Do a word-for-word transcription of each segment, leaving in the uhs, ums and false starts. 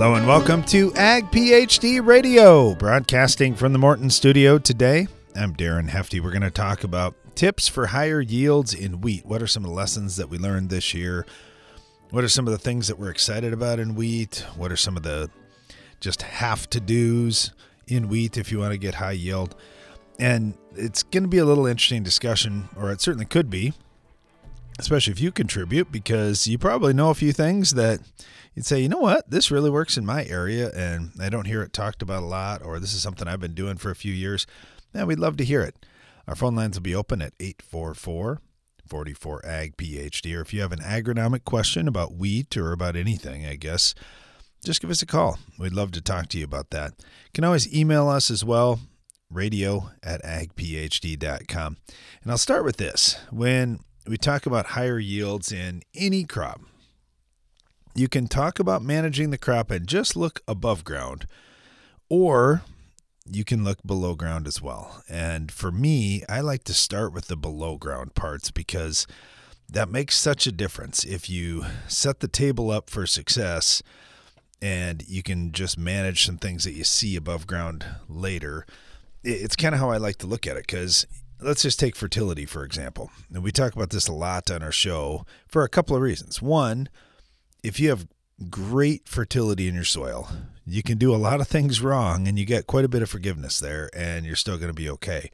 Hello and welcome to Ag PhD Radio, broadcasting from the Morton studio today. I'm Darren Hefty. We're going to talk about tips for higher yields in wheat. What are some of the lessons that we learned this year? What are some of the things that we're excited about in wheat? What are some of the just have-to-dos in wheat if you want to get high yield? And it's going to be a little interesting discussion, or it certainly could be, especially if you contribute, because you probably know a few things that you'd say, you know what, this really works in my area and I don't hear it talked about a lot, or this is something I've been doing for a few years. Now, we'd love to hear it. Our phone lines will be open at eight four four, four four, A G P H D, or if you have an agronomic question about wheat or about anything, I guess, just give us a call. We'd love to talk to you about that. You can always email us as well, radio at ag p h d dot com. And I'll start with this. When we talk about higher yields in any crop, you can talk about managing the crop and just look above ground, or you can look below ground as well. And for me, I like to start with the below ground parts because that makes such a difference. If you set the table up for success and you can just manage some things that you see above ground later, it's kind of how I like to look at it. Because let's just take fertility, for example. And we talk about this a lot on our show for a couple of reasons. One, if you have great fertility in your soil, you can do a lot of things wrong and you get quite a bit of forgiveness there and you're still going to be okay.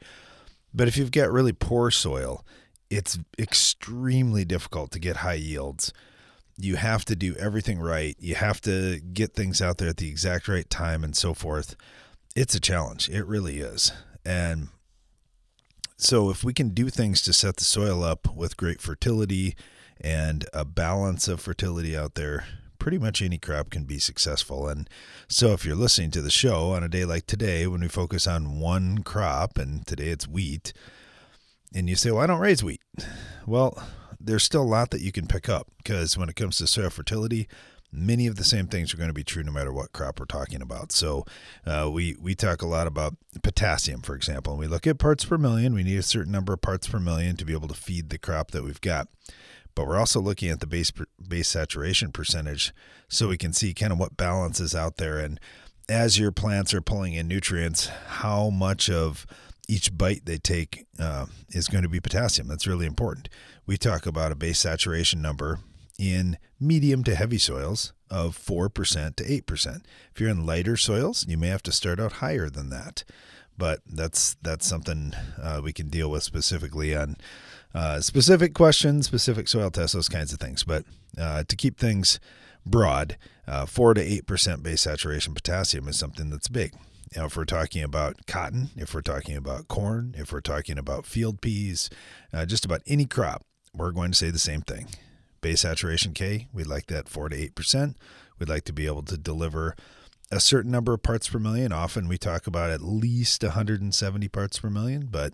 But if you've got really poor soil, it's extremely difficult to get high yields. You have to do everything right. You have to get things out there at the exact right time and so forth. It's a challenge. It really is. And so if we can do things to set the soil up with great fertility and a balance of fertility out there, pretty much any crop can be successful. And so if you're listening to the show on a day like today, when we focus on one crop, and today it's wheat, and you say, well, I don't raise wheat. Well, there's still a lot that you can pick up, because when it comes to soil fertility, many of the same things are going to be true no matter what crop we're talking about. So uh, we, we talk a lot about potassium, for example, and we look at parts per million. We need a certain number of parts per million to be able to feed the crop that we've got. But we're also looking at the base base saturation percentage so we can see kind of what balance is out there. And as your plants are pulling in nutrients, how much of each bite they take uh, is going to be potassium. That's really important. We talk about a base saturation number in medium to heavy soils of four percent to eight percent. If you're in lighter soils, you may have to start out higher than that. But that's that's something uh, we can deal with specifically on uh, specific questions, specific soil tests, those kinds of things. But uh, to keep things broad, uh, four to eight percent base saturation potassium is something that's big. Now, if we're talking about cotton, if we're talking about corn, if we're talking about field peas, uh, just about any crop, we're going to say the same thing. Base saturation K, we'd like that four to eight percent. We'd like to be able to deliver a certain number of parts per million. Often we talk about at least one hundred seventy parts per million, but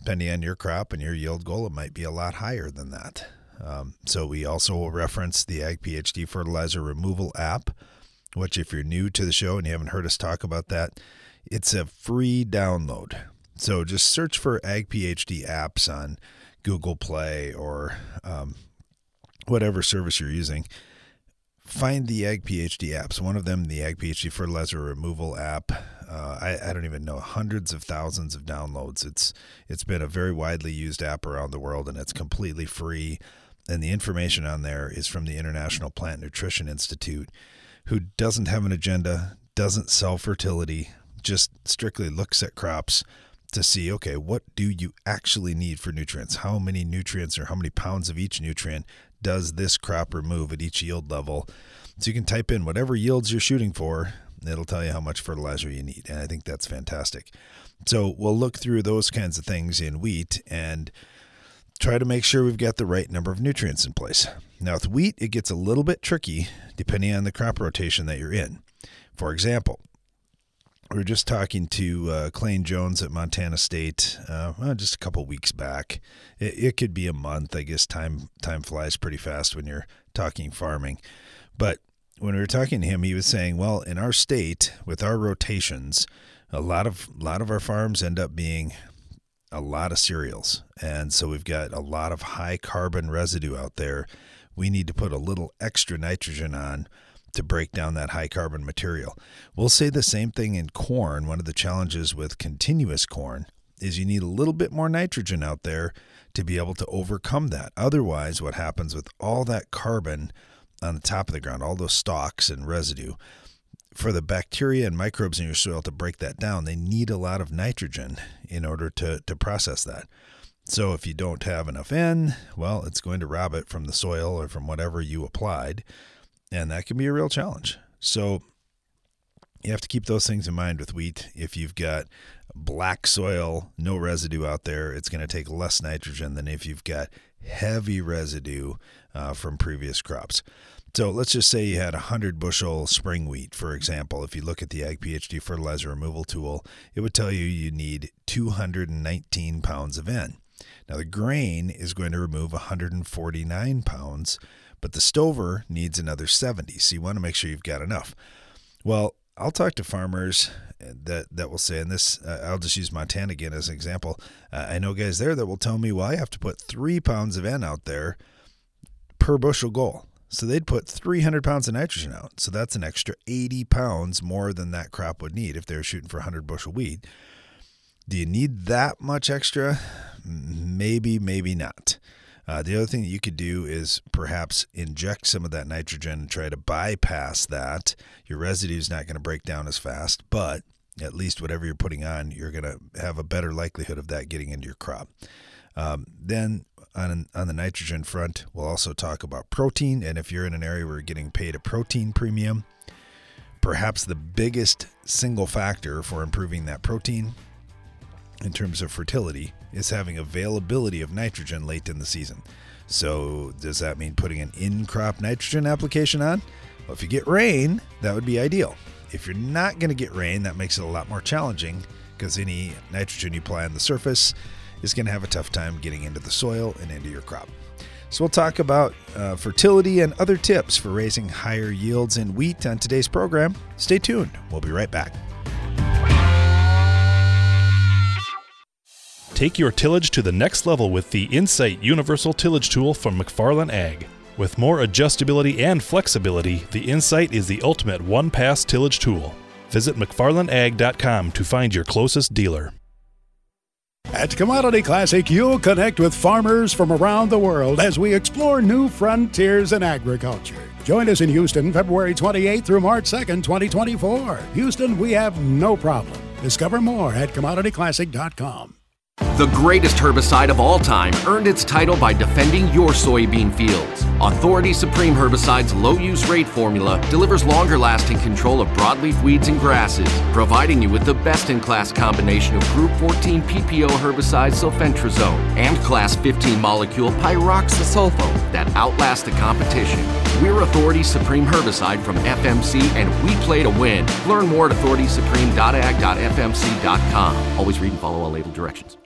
depending on your crop and your yield goal, it might be a lot higher than that. Um, so we also will reference the Ag PhD Fertilizer Removal App, which if you're new to the show and you haven't heard us talk about that, it's a free download. So just search for Ag PhD apps on Google Play or um, whatever service you're using. Find the Ag PhD apps. One of them, the Ag PhD Fertilizer Removal App. Uh, I, I don't even know, hundreds of thousands of downloads. It's It's been a very widely used app around the world, and it's completely free. And the information on there is from the International Plant Nutrition Institute, who doesn't have an agenda, doesn't sell fertility, just strictly looks at crops to see, okay, what do you actually need for nutrients? How many nutrients or how many pounds of each nutrient does this crop remove at each yield level? So you can type in whatever yields you're shooting for, and it'll tell you how much fertilizer you need. And I think that's fantastic. So we'll look through those kinds of things in wheat and try to make sure we've got the right number of nutrients in place. Now with wheat, it gets a little bit tricky depending on the crop rotation that you're in. For example, we were just talking to uh, Clayne Jones at Montana State uh, well, just a couple weeks back. It, it could be a month. I guess time time flies pretty fast when you're talking farming. But when we were talking to him, he was saying, well, in our state, with our rotations, a lot of, lot of our farms end up being a lot of cereals. And so we've got a lot of high carbon residue out there. We need to put a little extra nitrogen on to break down that high carbon material. We'll say the same thing in corn. One of the challenges with continuous corn is you need a little bit more nitrogen out there to be able to overcome that. Otherwise, what happens with all that carbon on the top of the ground, all those stalks and residue, for the bacteria and microbes in your soil to break that down, they need a lot of nitrogen in order to, to process that. So if you don't have enough N, well, it's going to rob it from the soil or from whatever you applied, and that can be a real challenge. So you have to keep those things in mind with wheat. If you've got black soil, no residue out there, it's going to take less nitrogen than if you've got heavy residue uh, from previous crops. So let's just say you had one hundred bushel spring wheat, for example. If you look at the Ag PhD Fertilizer Removal Tool, it would tell you you need two hundred nineteen pounds of N. Now the grain is going to remove one hundred forty-nine pounds, but the stover needs another seventy, so you want to make sure you've got enough. Well, I'll talk to farmers that, that will say, and this, uh, I'll just use Montana again as an example. Uh, I know guys there that will tell me, well, I have to put three pounds of N out there per bushel goal. So they'd put three hundred pounds of nitrogen out. So that's an extra eighty pounds more than that crop would need if they were shooting for one hundred bushel wheat. Do you need that much extra? Maybe, maybe not. Uh, the other thing that you could do is perhaps inject some of that nitrogen and try to bypass that. Your residue is not going to break down as fast, but at least whatever you're putting on, you're going to have a better likelihood of that getting into your crop. Um, then on, on the nitrogen front, we'll also talk about protein. And if you're in an area where you're getting paid a protein premium, perhaps the biggest single factor for improving that protein in terms of fertility is having availability of nitrogen late in the season. So does that mean putting an in-crop nitrogen application on? Well, if you get rain, that would be ideal. If you're not going to get rain, that makes it a lot more challenging because any nitrogen you apply on the surface is going to have a tough time getting into the soil and into your crop. So we'll talk about uh, fertility and other tips for raising higher yields in wheat on today's program. Stay tuned. We'll be right back. Take your tillage to the next level with the Insight Universal Tillage Tool from McFarlane Ag. With more adjustability and flexibility, the Insight is the ultimate one-pass tillage tool. Visit McFarlane Ag dot com to find your closest dealer. At Commodity Classic, you'll connect with farmers from around the world as we explore new frontiers in agriculture. Join us in Houston, February twenty-eighth through March second, twenty twenty-four. Houston, we have no problem. Discover more at Commodity Classic dot com. The greatest herbicide of all time earned its title by defending your soybean fields. Authority Supreme Herbicide's low-use rate formula delivers longer-lasting control of broadleaf weeds and grasses, providing you with the best-in-class combination of Group fourteen P P O herbicide sulfentrazone and Class fifteen molecule pyroxasulfone that outlasts the competition. We're Authority Supreme Herbicide from F M C, and we play to win. Learn more at authority supreme dot a g dot f m c dot com. Always read and follow all label directions.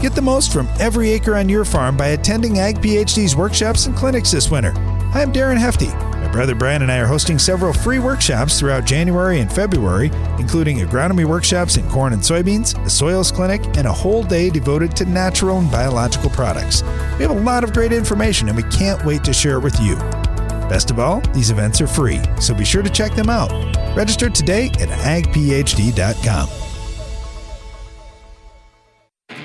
Get the most from every acre on your farm by attending Ag PhD's workshops and clinics this winter. Hi, I'm Darren Hefty. My brother Brian and I are hosting several free workshops throughout January and February, including agronomy workshops in corn and soybeans, a soils clinic, and a whole day devoted to natural and biological products. We have a lot of great information, and we can't wait to share it with you. Best of all, these events are free, so be sure to check them out. Register today at ag p h d dot com.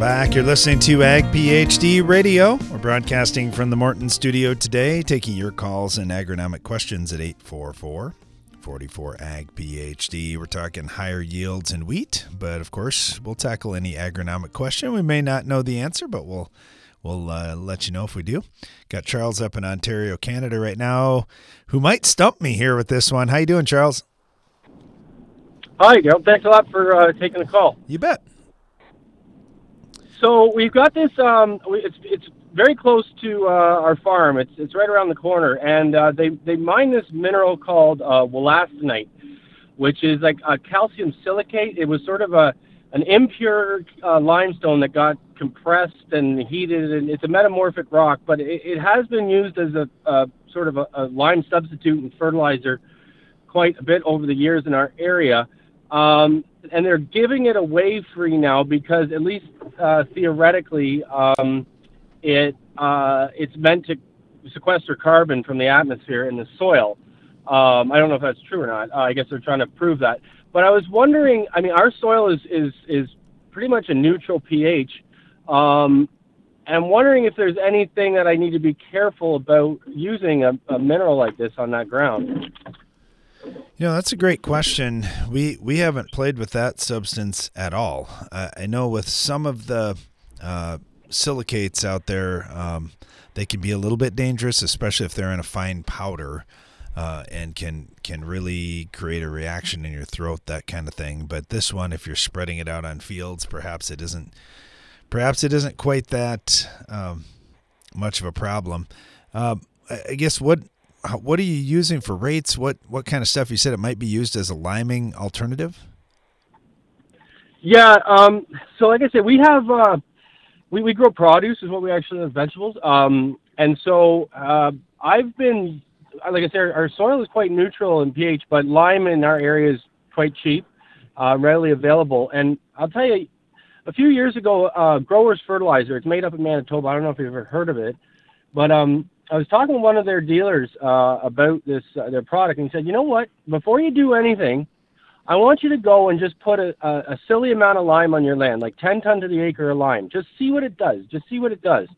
Back. You're listening to Ag PhD Radio. We're broadcasting from the Morton studio today, taking your calls and agronomic questions at eight four four, four four, A G P H D. We're talking higher yields in wheat, but of course, we'll tackle any agronomic question. We may not know the answer, but we'll we'll uh, let you know if we do. Got Charles up in Ontario, Canada right now, who might stump me here with this one. How you doing, Charles? Hi, Darren. Thanks a lot for uh, taking the call. You bet. So we've got this. Um, it's it's very close to uh, our farm. It's it's right around the corner, and uh, they they mine this mineral called uh, wollastonite, which is like a calcium silicate. It was sort of a an impure uh, limestone that got compressed and heated, and it's a metamorphic rock, but it, it has been used as a, a sort of a, a lime substitute and fertilizer quite a bit over the years in our area. Um, and they're giving it away free now because, at least uh, theoretically, um, it uh, it's meant to sequester carbon from the atmosphere in the soil. Um, I don't know if that's true or not. Uh, I guess they're trying to prove that. But I was wondering, I mean, our soil is is, is pretty much a neutral pH. Um, and I'm wondering if there's anything that I need to be careful about using a, a mineral like this on that ground. You know, that's a great question. We we haven't played with that substance at all. Uh, I know with some of the uh, silicates out there, um, they can be a little bit dangerous, especially if they're in a fine powder, uh, and can can really create a reaction in your throat, that kind of thing. But this one, if you're spreading it out on fields, perhaps it isn't, perhaps it isn't quite that um, much of a problem. Uh, I guess what. What are you using for rates? What what kind of stuff? You said it might be used as a liming alternative? Yeah. Um, so like I said, we have, uh, we, we grow produce is what we actually have, vegetables. Um, and so uh, I've been, like I said, our soil is quite neutral in pH, but lime in our area is quite cheap, uh, readily available. And I'll tell you, a few years ago, uh, Growers Fertilizer, it's made up in Manitoba. I don't know if you've ever heard of it, but um, I was talking to one of their dealers uh, about this, uh, their product, and he said, you know what, before you do anything, I want you to go and just put a, a, a silly amount of lime on your land, like ten tons to the acre of lime. Just see what it does. Just see what it does.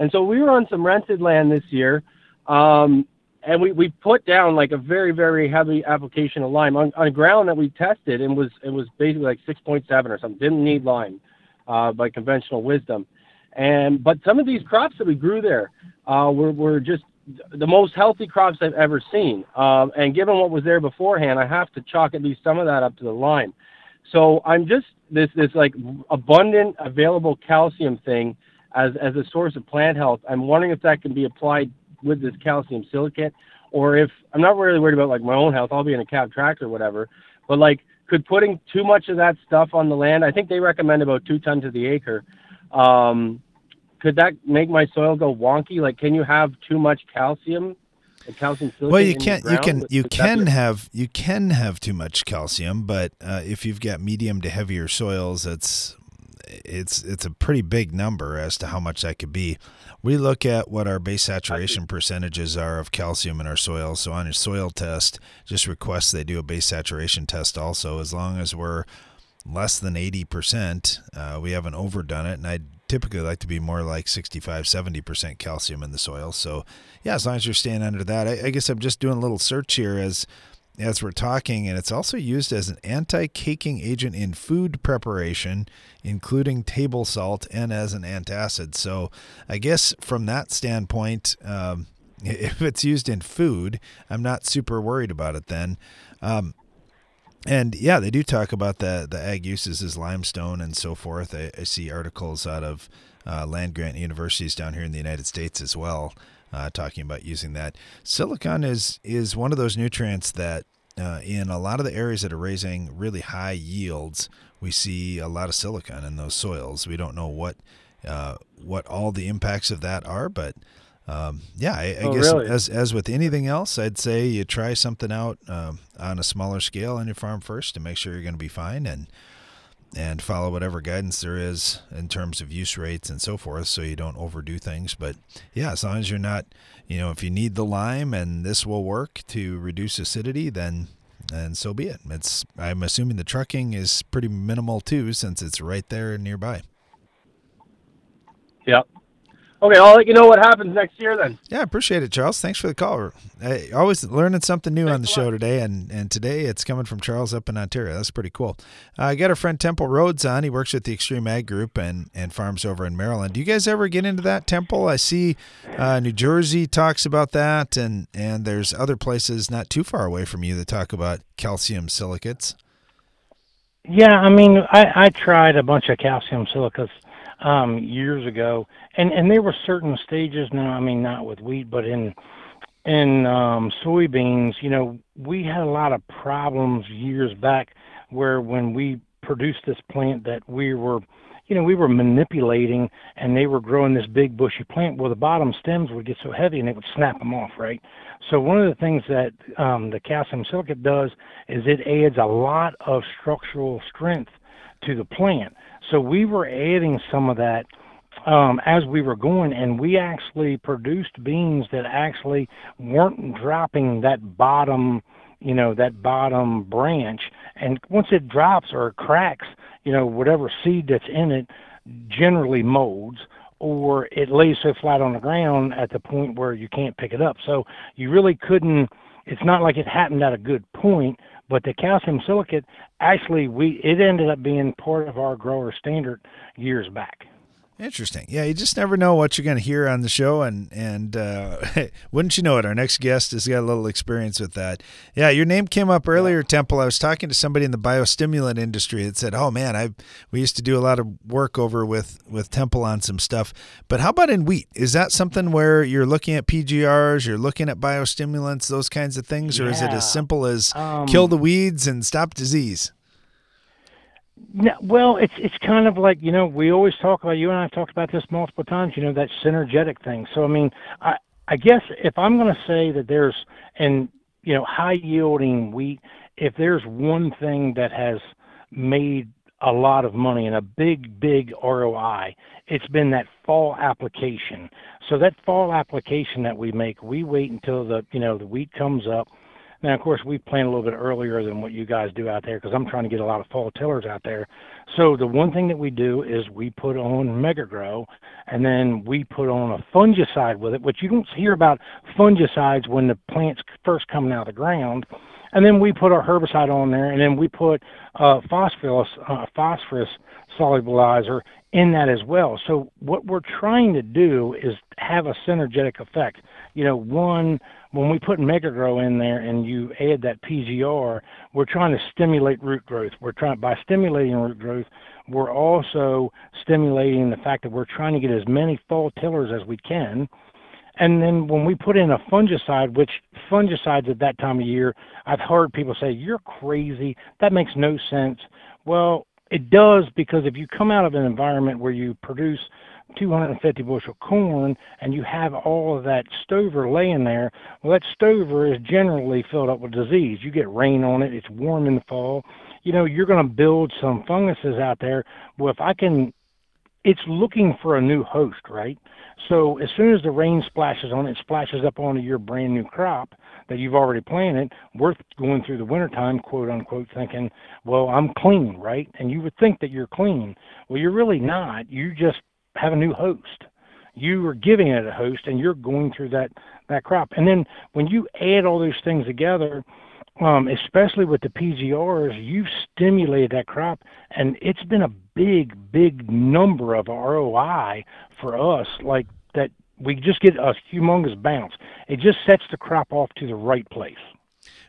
And so we were on some rented land this year, um, and we, we put down like a very, very heavy application of lime on, on ground that we tested, and was it was basically like six point seven or something. Didn't need lime uh, by conventional wisdom. And but some of these crops that we grew there uh, were, were just the most healthy crops I've ever seen. Um, and given what was there beforehand, I have to chalk at least some of that up to the lime. So I'm just this this like abundant available calcium thing as as a source of plant health. I'm wondering if that can be applied with this calcium silicate, or if I'm not really worried about like my own health. I'll be in a cab tractor or whatever. But like, could putting too much of that stuff on the land? I think they recommend about two tons to the acre. Um, could that make my soil go wonky? Like, can you have too much calcium? Like calcium silicate? Well, you can't. You can. You can have. You can have too much calcium, but uh, if you've got medium to heavier soils, it's it's it's a pretty big number as to how much that could be. We look at what our base saturation percentages are of calcium in our soil. So on your soil test, just request they do a base saturation test also. As long as we're less than eighty percent, uh, we haven't overdone it, and I'd typically like to be more like sixty-five, seventy percent calcium in the soil. So yeah, as long as you're staying under that. I, I guess I'm just doing a little search here as as we're talking, and it's also used as an anti-caking agent in food preparation, including table salt, and as an antacid. So I guess from that standpoint, um, if it's used in food, I'm not super worried about it then. Um, And yeah, they do talk about the the ag uses as limestone and so forth. I, I see articles out of uh, land grant universities down here in the United States as well, uh, talking about using that. Silicon is is one of those nutrients that uh, in a lot of the areas that are raising really high yields, we see a lot of silicon in those soils. We don't know what uh, what all the impacts of that are, but Um, yeah, I, I oh, guess really? as as with anything else, I'd say you try something out um, on a smaller scale on your farm first to make sure you're going to be fine, and and follow whatever guidance there is in terms of use rates and so forth, so you don't overdo things. But yeah, as long as you're not, you know, if you need the lime and this will work to reduce acidity, then and so be it. It's I'm assuming the trucking is pretty minimal too, since it's right there nearby. Yep. Okay, I'll let you know what happens next year then. Yeah, I appreciate it, Charles. Thanks for the call. I always learning something new Thanks on the show today, and, and today it's coming from Charles up in Ontario. That's pretty cool. Uh, I got our friend Temple Rhodes on. He works with the Extreme Ag Group and, and farms over in Maryland. Do you guys ever get into that, Temple? I see uh, New Jersey talks about that, and, and there's other places not too far away from you that talk about calcium silicates. Yeah, I mean, I, I tried a bunch of calcium silicates um, years ago, and, and there were certain stages now, I mean, not with wheat, but in in um, soybeans, you know, we had a lot of problems years back where when we produced this plant that we were, you know, we were manipulating, and they were growing this big bushy plant. Well, the bottom stems would get so heavy, and it would snap them off, right? So one of the things that um, the calcium silicate does is it adds a lot of structural strength to the plant. So we were adding some of that um, as we were going, and we actually produced beans that actually weren't dropping that bottom, you know, that bottom branch. And once it drops or cracks, you know, whatever seed that's in it generally molds, or it lays so flat on the ground at the point where you can't pick it up. So you really couldn't, it's not like it happened at a good point, but the calcium silicate, actually, we it ended up being part of our grower standard years back. Interesting. Yeah, you just never know what you're going to hear on the show, and and uh, wouldn't you know it, our next guest has got a little experience with that. Yeah, your name came up earlier, Temple. I was talking to somebody in the biostimulant industry that said, oh, man, I we used to do a lot of work over with, with Temple on some stuff. But how about in wheat? Is that something where you're looking at P G Rs, you're looking at biostimulants, those kinds of things, or yeah. is it as simple as um, kill the weeds and stop disease? No, well, it's it's kind of like, you know, we always talk about, you and I have talked about this multiple times, you know, that synergetic thing. So, I mean, I, I guess if I'm going to say that there's, and, you know, high-yielding wheat, if there's one thing that has made a lot of money and a big, big R O I, it's been that fall application. So that fall application that we make, we wait until the, you know, the wheat comes up. Now, of course, we plant a little bit earlier than what you guys do out there because I'm trying to get a lot of fall tillers out there. So the one thing that we do is we put on MegaGrow, and then we put on a fungicide with it, which you don't hear about fungicides when the plant's first coming out of the ground. And then we put our herbicide on there, and then we put uh, phosphorus, uh, phosphorus solubilizer in that as well. So what we're trying to do is have a synergetic effect. You know, one, when we put MegaGrow in there and you add that P G R, we're trying to stimulate root growth. We're trying, by stimulating root growth, we're also stimulating the fact that we're trying to get as many fall tillers as we can. And then when we put in a fungicide, which fungicides at that time of year, I've heard people say, you're crazy, that makes no sense. Well, it does, because if you come out of an environment where you produce two hundred fifty bushel corn and you have all of that stover laying there, well, that stover is generally filled up with disease. You get rain on it, it's warm in the fall. You know, you're going to build some funguses out there. Well, if I can, it's looking for a new host, right? So as soon as the rain splashes on it, it splashes up onto your brand new crop that you've already planted. We're going through the wintertime, quote unquote, thinking, well, I'm clean, right? And you would think that you're clean. Well, you're really not. You just have a new host. You are giving it a host, and you're going through that, that crop. And then when you add all those things together, um, especially with the P G Rs, you've stimulated that crop, and it's been a big, big number of R O I for us, like that we just get a humongous bounce. It just sets the crop off to the right place.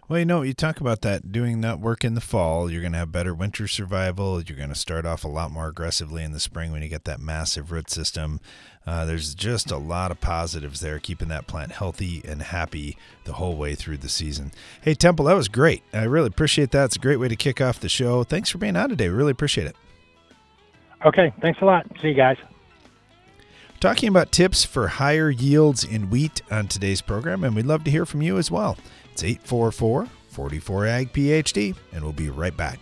Well, you know, you talk about that, doing that work in the fall, you're going to have better winter survival. You're going to start off a lot more aggressively in the spring when you get that massive root system. Uh, there's just a lot of positives there, keeping that plant healthy and happy the whole way through the season. Hey, Temple, that was great. I really appreciate that. It's a great way to kick off the show. Thanks for being on today. We really appreciate it. Okay, thanks a lot. See you guys. Talking about tips for higher yields in wheat on today's program, and we'd love to hear from you as well. It's eight four four, four four, A G P H D, and we'll be right back.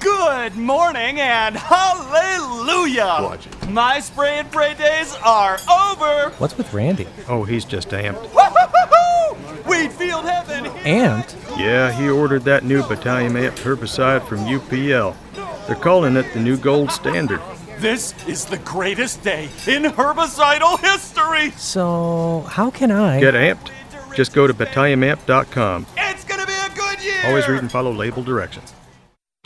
Good morning and hallelujah! Watch it. My spray and pray days are over! What's with Randy? Oh, he's just amped. Wheat field heaven! Amped? Yeah, he ordered that new Battalion Amped herbicide from U P L. They're calling it the new gold standard. This is the greatest day in herbicidal history. So, how can I... get amped? Just go to battalion amp dot com. It's going to be a good year! Always read and follow label directions.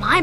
My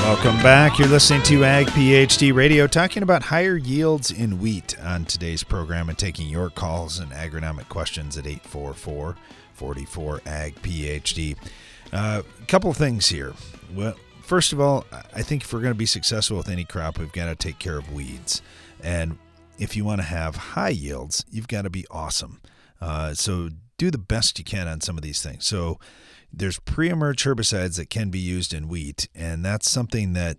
Welcome back. You're listening to Ag PhD Radio, talking about higher yields in wheat on today's program and taking your calls and agronomic questions at eight four four, four four, A G P H D. A uh, couple of things here. Well, first of all, I think if we're going to be successful with any crop, we've got to take care of weeds. And if you want to have high yields, you've got to be awesome. Uh, so do the best you can on some of these things. So there's pre-emerge herbicides that can be used in wheat, and that's something that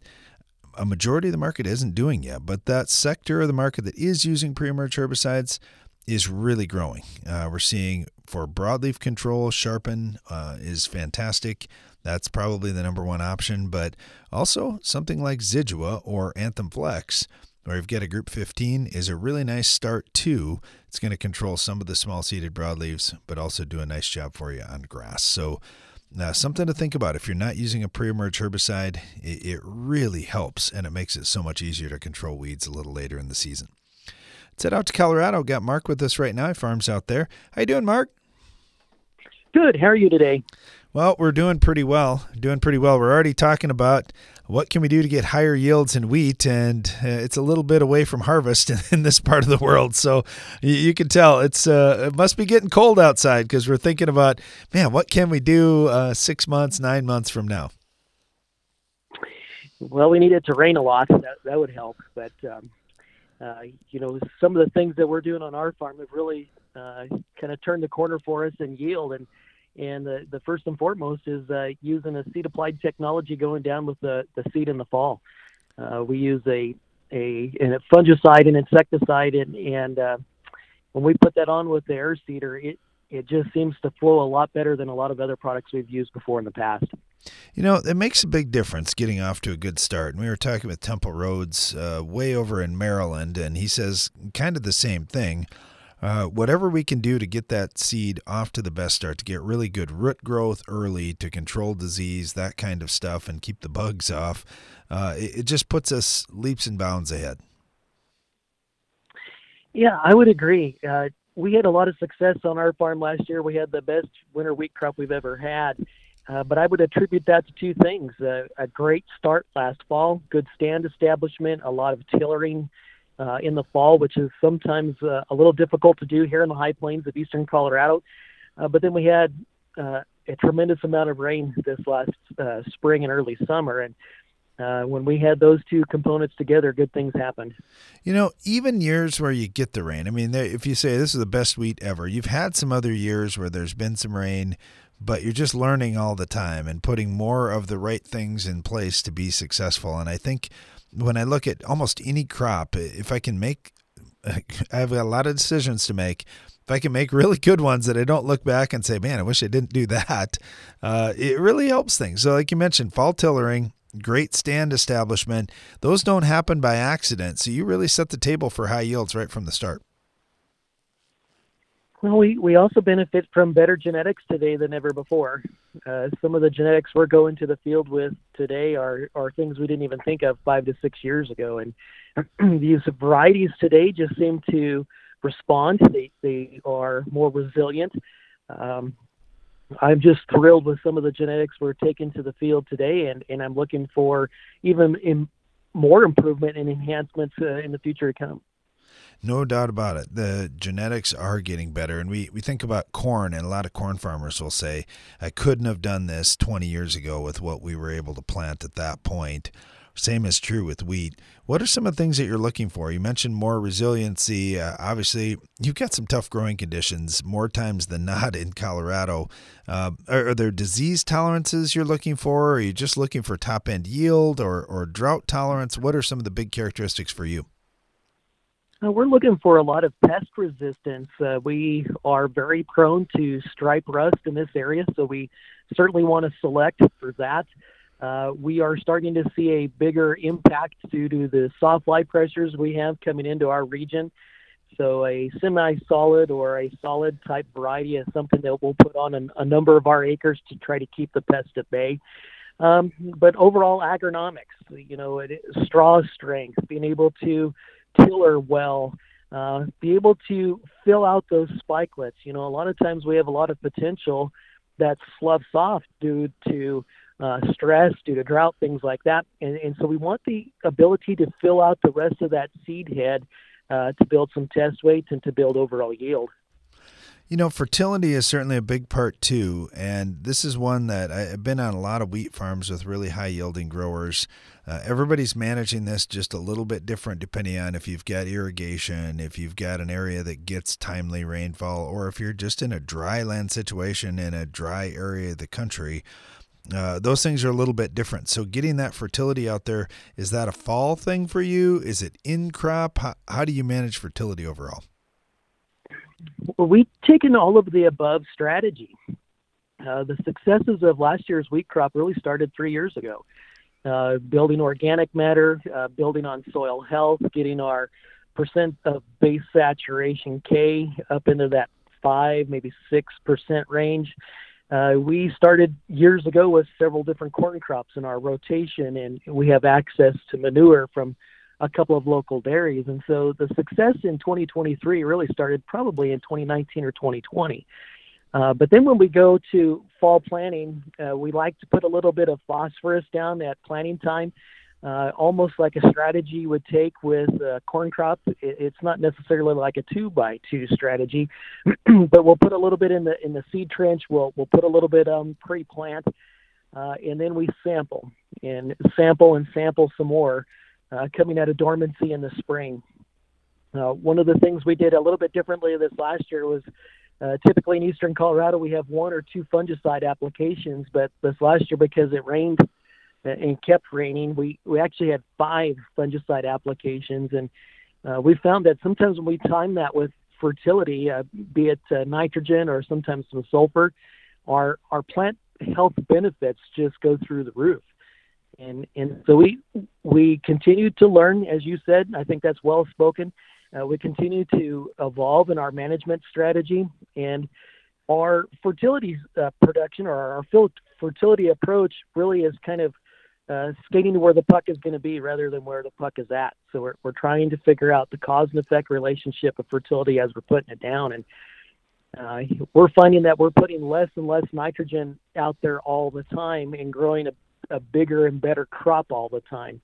a majority of the market isn't doing yet. But that sector of the market that is using pre-emerge herbicides is really growing. Uh, we're seeing for broadleaf control, Sharpen uh, is fantastic. That's probably the number one option. But also something like Zidua or Anthem Flex, where you've got a group fifteen, is a really nice start too. It's going to control some of the small-seeded broadleaves, but also do a nice job for you on grass. So uh, something to think about. If you're not using a pre-emerge herbicide, it, it really helps, and it makes it so much easier to control weeds a little later in the season. Let's head out to Colorado. Got Mark with us right now. He farms out there. How you doing, Mark? Good. How are you today? Well, we're doing pretty well. Doing pretty well. We're already talking about what can we do to get higher yields in wheat, and uh, it's a little bit away from harvest in, in this part of the world. So you, you can tell it's uh, it must be getting cold outside, because we're thinking about, man, what can we do uh, six months, nine months from now? Well, we need it to rain a lot. That, that would help. But, um, uh, you know, some of the things that we're doing on our farm have really uh, kind of turned the corner for us in yield. And And the, the first and foremost is uh, using a seed-applied technology going down with the, the seed in the fall. Uh, we use a, a, a fungicide and insecticide, and, and uh, when we put that on with the air seeder, it, it just seems to flow a lot better than a lot of other products we've used before in the past. You know, it makes a big difference getting off to a good start. And we were talking with Temple Rhodes uh, way over in Maryland, and he says kind of the same thing. Uh, whatever we can do to get that seed off to the best start, to get really good root growth early, to control disease, that kind of stuff, and keep the bugs off, uh, it, it just puts us leaps and bounds ahead. Yeah, I would agree. Uh, we had a lot of success on our farm last year. We had the best winter wheat crop we've ever had. Uh, but I would attribute that to two things. Uh, a great start last fall, good stand establishment, a lot of tillering uh, in the fall, which is sometimes uh, a little difficult to do here in the high plains of eastern Colorado. Uh, but then we had uh, a tremendous amount of rain this last uh, spring and early summer. And Uh, when we had those two components together, good things happened. You know, even years where you get the rain, I mean, if you say this is the best wheat ever, you've had some other years where there's been some rain, but you're just learning all the time and putting more of the right things in place to be successful. And I think when I look at almost any crop, if I can make, I have a lot of decisions to make. If I can make really good ones that I don't look back and say, man, I wish I didn't do that, uh, it really helps things. So like you mentioned, fall tillering, great stand establishment. Those don't happen by accident. So you really set the table for high yields right from the start. Well, we, we also benefit from better genetics today than ever before. Uh, some of the genetics we're going to the field with today are, are things we didn't even think of five to six years ago. And these varieties today just seem to respond. They, they are more resilient. Um, I'm just thrilled with some of the genetics we're taking to the field today, and, and I'm looking for even in more improvement and enhancements uh, in the future to come. No doubt about it. The genetics are getting better. And we, we think about corn, and a lot of corn farmers will say, I couldn't have done this twenty years ago with what we were able to plant at that point. Same is true with wheat. What are some of the things that you're looking for? You mentioned more resiliency. Uh, obviously, you've got some tough growing conditions more times than not in Colorado. Uh, are, are there disease tolerances you're looking for? Or are you just looking for top-end yield or, or drought tolerance? What are some of the big characteristics for you? Uh, we're looking for a lot of pest resistance. Uh, we are very prone to stripe rust in this area, so we certainly want to select for that. Uh, we are starting to see a bigger impact due to the soft fly pressures we have coming into our region. So a semi-solid or a solid type variety is something that we'll put on a, a number of our acres to try to keep the pest at bay. Um, but overall agronomics, you know, it, straw strength, being able to tiller well, uh, be able to fill out those spikelets. You know, a lot of times we have a lot of potential that sloughs off due to Uh, stress due to drought, things like that. And, and so we want the ability to fill out the rest of that seed head uh, to build some test weights and to build overall yield. You know, fertility is certainly a big part too. And this is one that I've been on a lot of wheat farms with really high yielding growers. Uh, everybody's managing this just a little bit different depending on if you've got irrigation, if you've got an area that gets timely rainfall, or if you're just in a dry land situation in a dry area of the country. Uh, those things are a little bit different. So getting that fertility out there, is that a fall thing for you? Is it in crop? How, how do you manage fertility overall? Well, we've taken all of the above strategy. Uh, the successes of last year's wheat crop really started three years ago. Uh, building organic matter, uh, building on soil health, getting our percent of base saturation K up into that five, maybe six percent range. Uh, we started years ago with several different corn crops in our rotation, and we have access to manure from a couple of local dairies. And so the success in twenty twenty-three really started probably in twenty nineteen or twenty twenty. Uh, but then when we go to fall planting, uh, we like to put a little bit of phosphorus down at planting time, uh, almost like a strategy you would take with a corn crop. It's not necessarily like a two-by-two strategy, but we'll put a little bit in the in the seed trench. We'll we'll put a little bit um pre-plant, uh, and then we sample and sample and sample some more, uh, coming out of dormancy in the spring. Uh, one of the things we did a little bit differently this last year was uh, typically in eastern Colorado we have one or two fungicide applications, but this last year because it rained and kept raining, we, we actually had five fungicide applications. And uh, we found that sometimes when we time that with fertility, uh, be it uh, nitrogen or sometimes some sulfur, our our plant health benefits just go through the roof. And and so we we continue to learn, as you said. I think that's well spoken. Uh, we continue to evolve in our management strategy, and our fertility uh, production or our fertility approach really is kind of uh, skating to where the puck is going to be rather than where the puck is at. So we're we're trying to figure out the cause and effect relationship of fertility as we're putting it down. And uh, we're finding that we're putting less and less nitrogen out there all the time and growing a, a bigger and better crop all the time.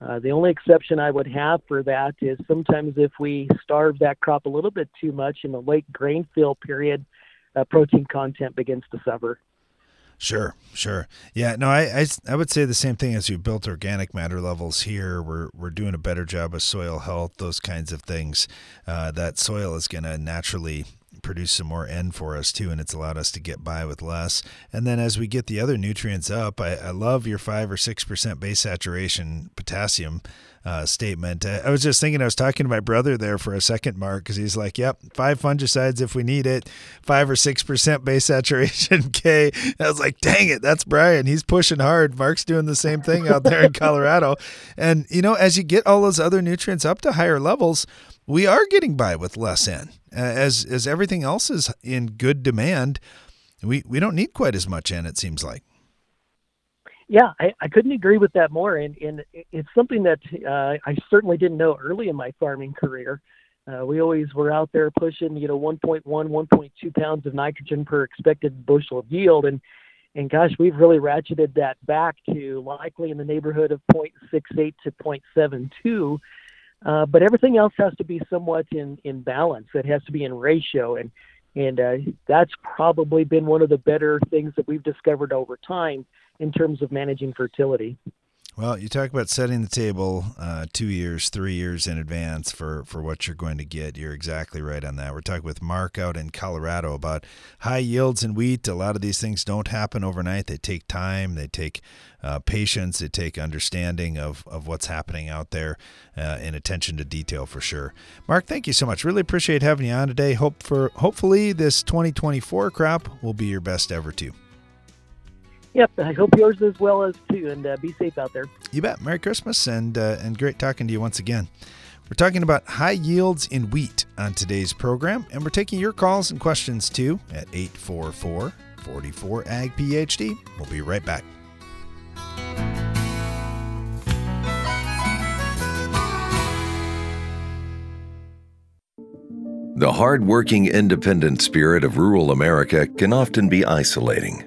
Uh, the only exception I would have for that is sometimes if we starve that crop a little bit too much in the late grain fill period, uh, protein content begins to suffer. Sure, sure. Yeah, no, I, I, I would say the same thing as you built organic matter levels here. We're we're doing a better job of soil health, those kinds of things. Uh, that soil is going to naturally produce some more N for us too, and it's allowed us to get by with less. And then as we get the other nutrients up, I, I love your five or six percent base saturation potassium uh, statement. I, I was just thinking, I was talking to my brother there for a second, Mark, because he's like, "Yep, five fungicides if we need it, five or six percent base saturation K." And I was like, "Dang it, that's Brian. He's pushing hard. Mark's doing the same thing out there in Colorado." And you know, as you get all those other nutrients up to higher levels, we are getting by with less N. As as everything else is in good demand, we, we don't need quite as much N, it seems like. Yeah, I, I couldn't agree with that more. And, and it's something that uh, I certainly didn't know early in my farming career. Uh, we always were out there pushing, you know, one point one, one point two pounds of nitrogen per expected bushel of yield. And, and gosh, we've really ratcheted that back to likely in the neighborhood of zero point six eight to zero point seven two. Uh, but everything else has to be somewhat in, in balance. It has to be in ratio. And, and uh, that's probably been one of the better things that we've discovered over time in terms of managing fertility. Well, you talk about setting the table uh, two years, three years in advance for, for what you're going to get. You're exactly right on that. We're talking with Mark out in Colorado about high yields in wheat. A lot of these things don't happen overnight. They take time. They take uh, patience. They take understanding of, of what's happening out there uh, and attention to detail for sure. Mark, thank you so much. Really appreciate having you on today. Hope for Hopefully this twenty twenty-four crop will be your best ever too. Yep, I hope yours as well as too, and uh, be safe out there. You bet. Merry Christmas, and uh, and great talking to you once again. We're talking about high yields in wheat on today's program, and we're taking your calls and questions too at eight four four, four four, A G P H D. We'll be right back. The hard-working, independent spirit of rural America can often be isolating.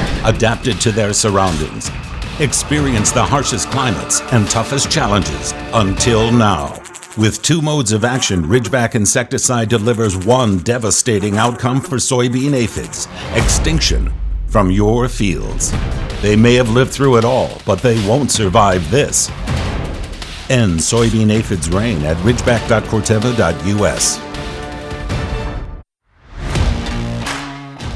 Adapted to their surroundings, experienced the harshest climates and toughest challenges until now. With two modes of action, Ridgeback insecticide delivers one devastating outcome for soybean aphids: extinction from your fields. They may have lived through it all, but they won't survive this. End soybean aphids' reign at ridgeback dot corteva dot U S.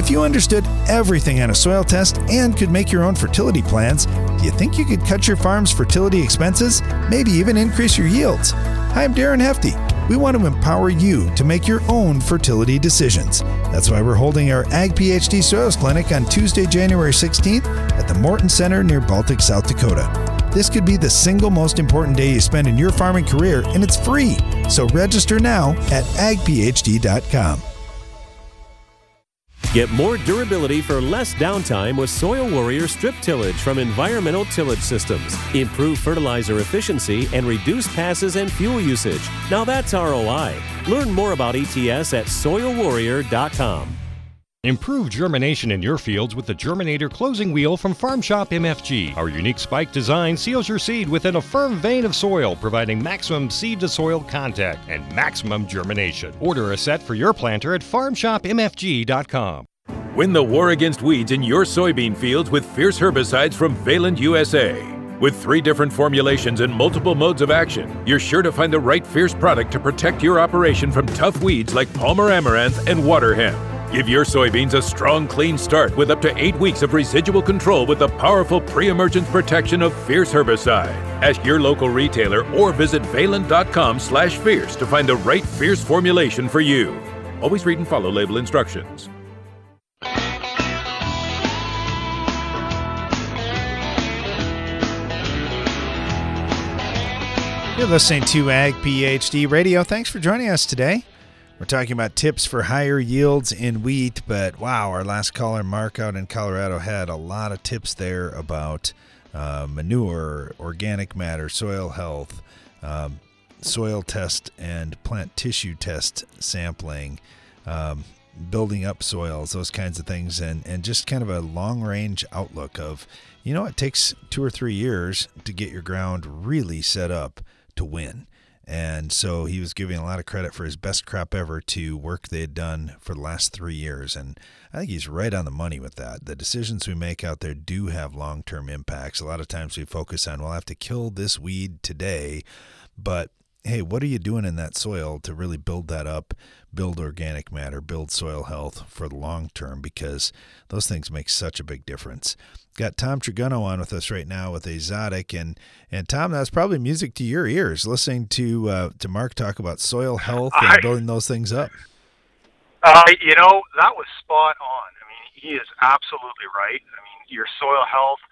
If you understood everything on a soil test and could make your own fertility plans, do you think you could cut your farm's fertility expenses, maybe even increase your yields? Hi, I'm Darren Hefty. We want to empower you to make your own fertility decisions. That's why we're holding our Ag PhD Soils Clinic on Tuesday, January sixteenth at the Morton Center near Baltic, South Dakota. This could be the single most important day you spend in your farming career, and it's free. So register now at ag p h d dot com. Get more durability for less downtime with Soil Warrior Strip Tillage from Environmental Tillage Systems. Improve fertilizer efficiency and reduce passes and fuel usage. Now that's R O I. Learn more about E T S at soil warrior dot com. Improve germination in your fields with the Germinator Closing Wheel from Farm Shop M F G. Our unique spike design seals your seed within a firm vein of soil, providing maximum seed-to-soil contact and maximum germination. Order a set for your planter at farm shop m f g dot com. Win the war against weeds in your soybean fields with fierce herbicides from Valent U S A. With three different formulations and multiple modes of action, you're sure to find the right fierce product to protect your operation from tough weeds like Palmer amaranth and water hemp. Give your soybeans a strong, clean start with up to eight weeks of residual control with the powerful pre-emergence protection of Fierce Herbicide. Ask your local retailer or visit valent.com slash fierce to find the right fierce formulation for you. Always read and follow label instructions. You're listening to Ag PhD Radio. Thanks for joining us today. We're talking about tips for higher yields in wheat, but wow, our last caller, Mark out in Colorado, had a lot of tips there about uh, manure, organic matter, soil health, um, soil test and plant tissue test sampling, um, building up soils, those kinds of things, and, and just kind of a long-range outlook of, you know, it takes two or three years to get your ground really set up to win. And so he was giving a lot of credit for his best crop ever to work they had done for the last three years. And I think he's right on the money with that. The decisions we make out there do have long-term impacts. A lot of times we focus on, well, I have to kill this weed today. But, hey, what are you doing in that soil to really build that up, build organic matter, build soil health for the long term? Because those things make such a big difference. Got Tom Trigano on with us right now with Azotic. And, and Tom, that's probably music to your ears, listening to uh, to Mark talk about soil health and I, building those things up. Uh, you know, that was spot on. I mean, he is absolutely right. I mean, your soil health,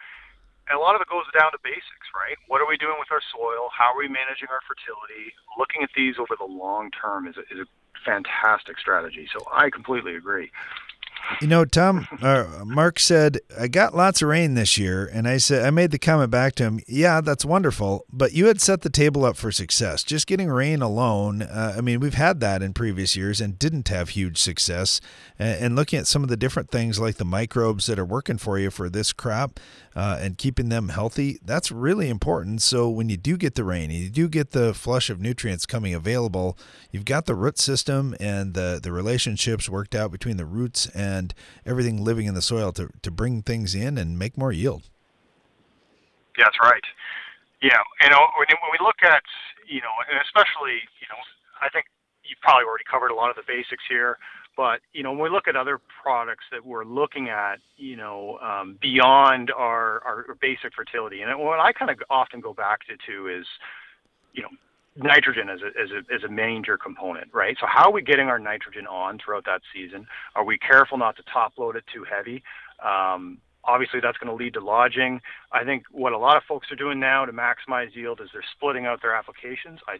and a lot of it goes down to basics, right? What are we doing with our soil? How are we managing our fertility? Looking at these over the long term is a, is a fantastic strategy. So I completely agree. You know, Tom, uh, Mark said, I got lots of rain this year. And I said, I made the comment back to him, yeah, that's wonderful, but you had set the table up for success. Just getting rain alone, uh, I mean, we've had that in previous years and didn't have huge success. And, and looking at some of the different things like the microbes that are working for you for this crop uh, and keeping them healthy, that's really important. So when you do get the rain, you do get the flush of nutrients coming available, you've got the root system and the, the relationships worked out between the roots and and everything living in the soil to, to bring things in and make more yield. That's right. Yeah, you know, when we look at, you know, and especially, you know, I think you've probably already covered a lot of the basics here, but, you know, when we look at other products that we're looking at, you know, um, beyond our, our basic fertility, and what I kind of often go back to, to is, you know, nitrogen as a, as a as a major component, right? So how are we getting our nitrogen on throughout that season? Are we careful not to top load it too heavy? Um, obviously, that's going to lead to lodging. I think what a lot of folks are doing now to maximize yield is they're splitting out their applications. I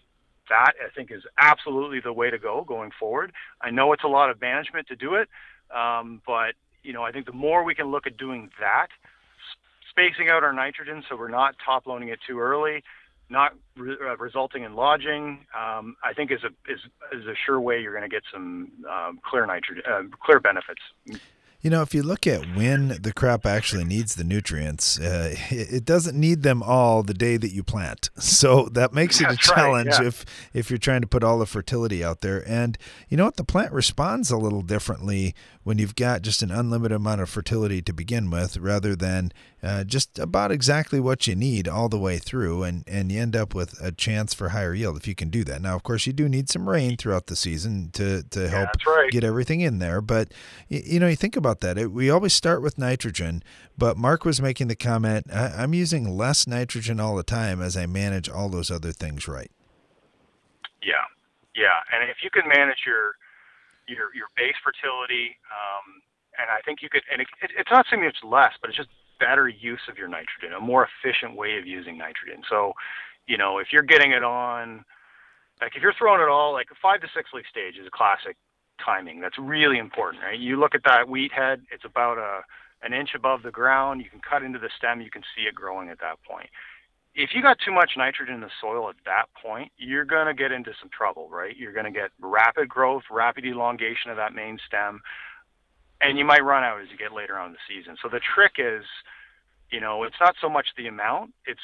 that I think is absolutely the way to go going forward. I know it's a lot of management to do it, um, but you know I think the more we can look at doing that, spacing out our nitrogen so we're not top loading it too early, not re- uh, resulting in lodging, um, I think is a is, is a sure way you're going to get some um, clear nitrogen, uh, clear benefits. You know, if you look at when the crop actually needs the nutrients, uh, it doesn't need them all the day that you plant. So that makes it a challenge right, yeah. if if you're trying to put all the fertility out there. And you know what? The plant responds a little differently when you've got just an unlimited amount of fertility to begin with rather than uh, just about exactly what you need all the way through. And, and you end up with a chance for higher yield if you can do that. Now, of course, you do need some rain throughout the season to, to help yeah, right. get everything in there. But, you, you know, you think about that. It, we always start with nitrogen, but Mark was making the comment, I, I'm using less nitrogen all the time as I manage all those other things right. Yeah, yeah. And if you can manage your your your base fertility, um, and I think you could, and it, it, it's not saying it's less, but it's just better use of your nitrogen, a more efficient way of using nitrogen. So, you know, if you're getting it on, like if you're throwing it all, like a five to six leaf stage is a classic timing. That's really important, right? You look at that wheat head, it's about a an inch above the ground. You can cut into the stem, you can see it growing at that point. If you got too much nitrogen in the soil at that point, you're going to get into some trouble, right? You're going to get rapid growth, rapid elongation of that main stem. and you might run out as you get later on in the season. So the trick is, you know, it's not so much the amount, it's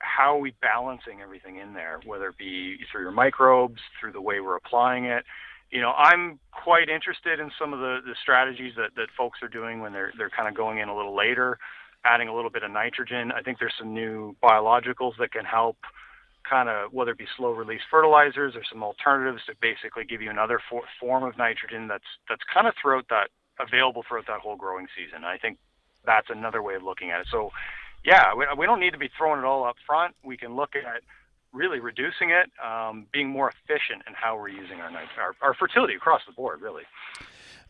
how are we balancing everything in there, whether it be through your microbes, through the way we're applying it. You know, I'm quite interested in some of the, the strategies that, that folks are doing when they're they're kind of going in a little later, adding a little bit of nitrogen. I think there's some new biologicals that can help kind of, whether it be slow release fertilizers or some alternatives that basically give you another for, form of nitrogen that's that's kind of throughout that available throughout that whole growing season. I think that's another way of looking at it. So yeah, we, we don't need to be throwing it all up front. We can look at really reducing it, um, being more efficient in how we're using our, our our fertility across the board, really.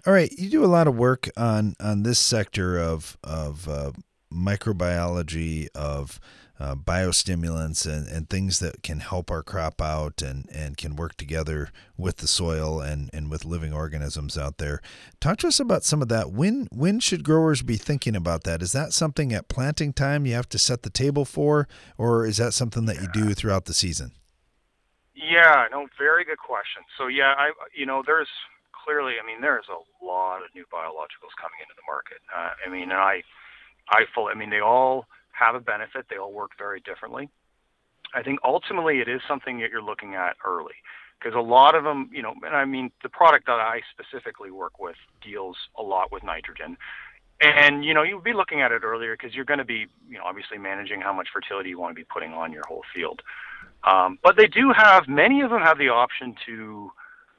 All right. You do a lot of work on, on this sector of, of uh, microbiology, of uh, biostimulants and, and things that can help our crop out and, and can work together with the soil and, and with living organisms out there. Talk to us about some of that. When, when should growers be thinking about that? Is that something at planting time you have to set the table for, or is that something that you do throughout the season? Yeah, no, very good question. So yeah, I, you know, there's clearly, I mean, there's a lot of new biologicals coming into the market. Uh, I mean, and I, I fully, I mean, they all have a benefit. They all work very differently. I think ultimately it is something that you're looking at early, because a lot of them, you know, and I mean, the product that I specifically work with deals a lot with nitrogen. And, you know, you'll be looking at it earlier because you're going to be, you know, obviously managing how much fertility you want to be putting on your whole field. Um, but they do have, many of them have the option to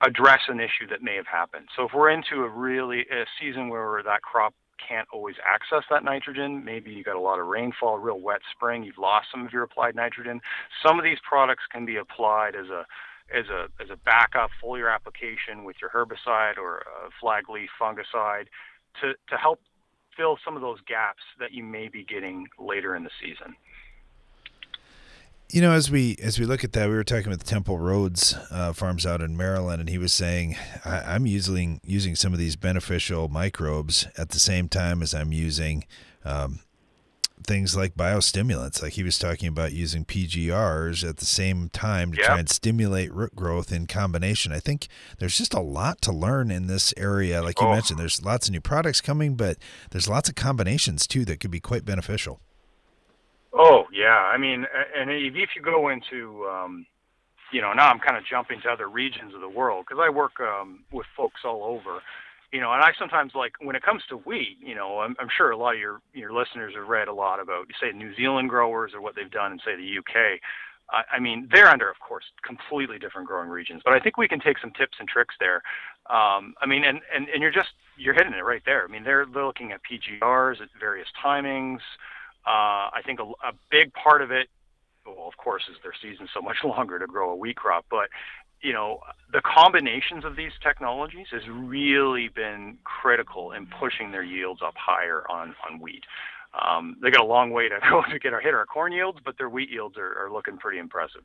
address an issue that may have happened. So if we're into a really a season where that crop can't always access that nitrogen. Maybe you got a lot of rainfall, real wet spring, you've lost some of your applied nitrogen. Some of these products can be applied as a as a as a backup foliar application with your herbicide or a flag leaf fungicide to, to help fill some of those gaps that you may be getting later in the season. You know, as we as we look at that, we were talking with Temple Rhodes uh, farms out in Maryland, and he was saying, I, I'm using using some of these beneficial microbes at the same time as I'm using um, things like biostimulants. Like he was talking about using P G Rs at the same time to yep. try and stimulate root growth in combination. I think there's just a lot to learn in this area. Like you oh. mentioned, there's lots of new products coming, but there's lots of combinations, too, that could be quite beneficial. Oh, yeah. I mean, and if you go into, um, you know, now I'm kind of jumping to other regions of the world because I work um, with folks all over, you know, and I sometimes like when it comes to wheat, you know, I'm, I'm sure a lot of your, your listeners have read a lot about, say, New Zealand growers or what they've done in, say, the U K. I mean, they're under, of course, completely different growing regions, but I think we can take some tips and tricks there. Um, I mean, and, and, and you're just, you're hitting it right there. I mean, they're, they're looking at P G Rs at various timings. Uh, I think a, a big part of it, well, of course, is their season's so much longer to grow a wheat crop. But, you know, the combinations of these technologies has really been critical in pushing their yields up higher on, on wheat. Um, they got a long way to go to get our hit our corn yields, but their wheat yields are, are looking pretty impressive.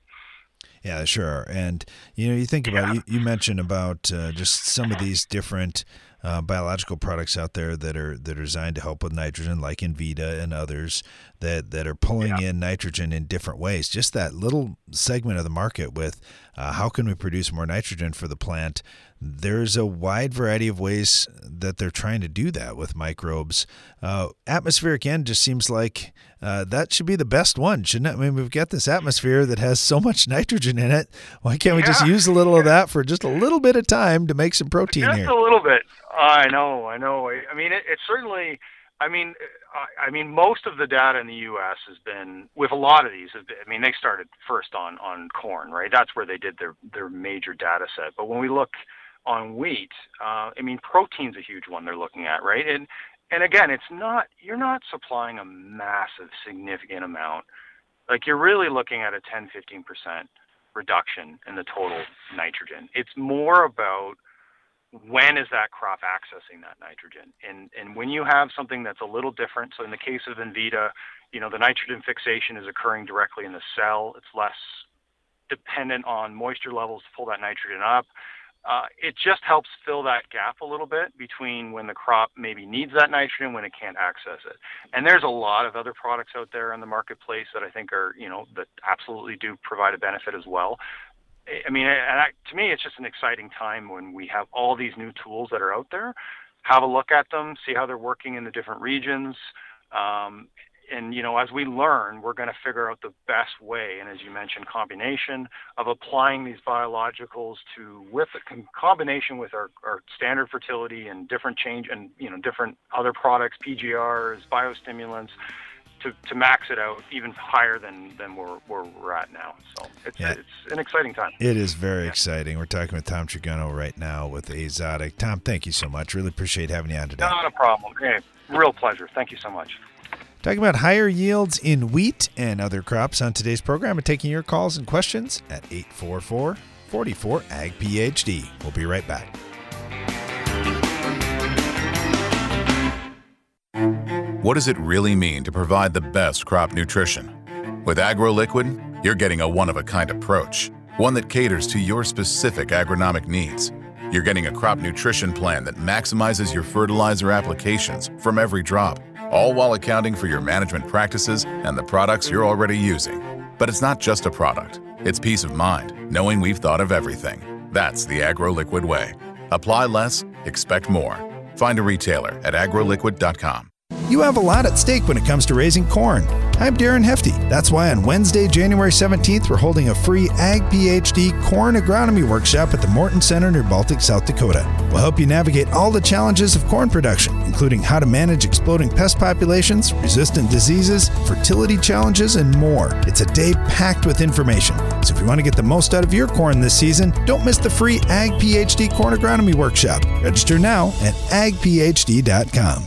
Yeah, sure. And, you know, you think about, yeah. you, you mentioned about uh, just some of these different Uh, biological products out there that are that are designed to help with nitrogen, like Invita and others that, that are pulling yeah. in nitrogen in different ways. Just that little segment of the market with uh, how can we produce more nitrogen for the plant? There's a wide variety of ways that they're trying to do that with microbes. Uh, atmospheric N just seems like uh, that should be the best one, shouldn't it? I mean, we've got this atmosphere that has so much nitrogen in it. Why can't we yeah. just use a little yeah. of that for just a little bit of time to make some protein just here? Just a little bit. I know, I know. I mean, it, it certainly, I mean, I, I mean, most of the data in the U S has been, with a lot of these, has been, I mean, they started first on, on corn, right? That's where they did their, their major data set. But when we look on wheat, uh, I mean, protein's a huge one they're looking at, right? And, and again, it's not, you're not supplying a massive, significant amount. Like you're really looking at a ten, fifteen percent reduction in the total nitrogen. It's more about when is that crop accessing that nitrogen? And and when you have something that's a little different, so in the case of Invita, you know, the nitrogen fixation is occurring directly in the cell. It's less dependent on moisture levels to pull that nitrogen up. Uh, it just helps fill that gap a little bit between when the crop maybe needs that nitrogen, when it can't access it. And there's a lot of other products out there in the marketplace that I think are, you know, that absolutely do provide a benefit as well. I mean, and I, to me, it's just an exciting time when we have all these new tools that are out there have a look at them, see how they're working in the different regions. Um, and, you know, as we learn, we're going to figure out the best way. And as you mentioned, combination of applying these biologicals to with a com- combination with our, our standard fertility and different change and, you know, different other products, P G Rs, biostimulants, to, to max it out even higher than, than where, where we're at now. So it's, yeah. it's an exciting time. It is very yeah. exciting. We're talking with Tom Trigano right now with Azotic. Tom, thank you so much. Really appreciate having you on today. Not a problem. Hey, real pleasure. Thank you so much. Talking about higher yields in wheat and other crops on today's program and taking your calls and questions at eight four four, four four, A G P H D. We'll be right back. What does it really mean to provide the best crop nutrition? With AgroLiquid, you're getting a one-of-a-kind approach, one that caters to your specific agronomic needs. You're getting a crop nutrition plan that maximizes your fertilizer applications from every drop, all while accounting for your management practices and the products you're already using. But it's not just a product, it's peace of mind, knowing we've thought of everything. That's the AgroLiquid way. Apply less, expect more. Find a retailer at agroliquid dot com. You have a lot at stake when it comes to raising corn. I'm Darren Hefty. That's why on Wednesday, January seventeenth, we're holding a free Ag PhD Corn Agronomy Workshop at the Morton Center near Baltic, South Dakota. We'll help you navigate all the challenges of corn production, including how to manage exploding pest populations, resistant diseases, fertility challenges, and more. It's a day packed with information. So if you want to get the most out of your corn this season, don't miss the free Ag PhD Corn Agronomy Workshop. Register now at ag p h d dot com.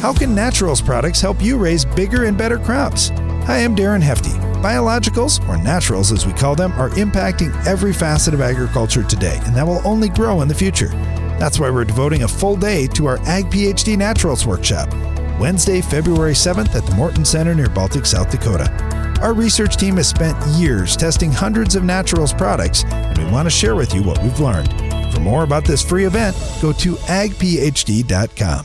How can Naturals products help you raise bigger and better crops? Hi, I'm Darren Hefty. Biologicals, or naturals as we call them, are impacting every facet of agriculture today, and that will only grow in the future. That's why we're devoting a full day to our Ag PhD Naturals Workshop, Wednesday, February seventh at the Morton Center near Baltic, South Dakota. Our research team has spent years testing hundreds of naturals products, and we want to share with you what we've learned. For more about this free event, go to ag p h d dot com.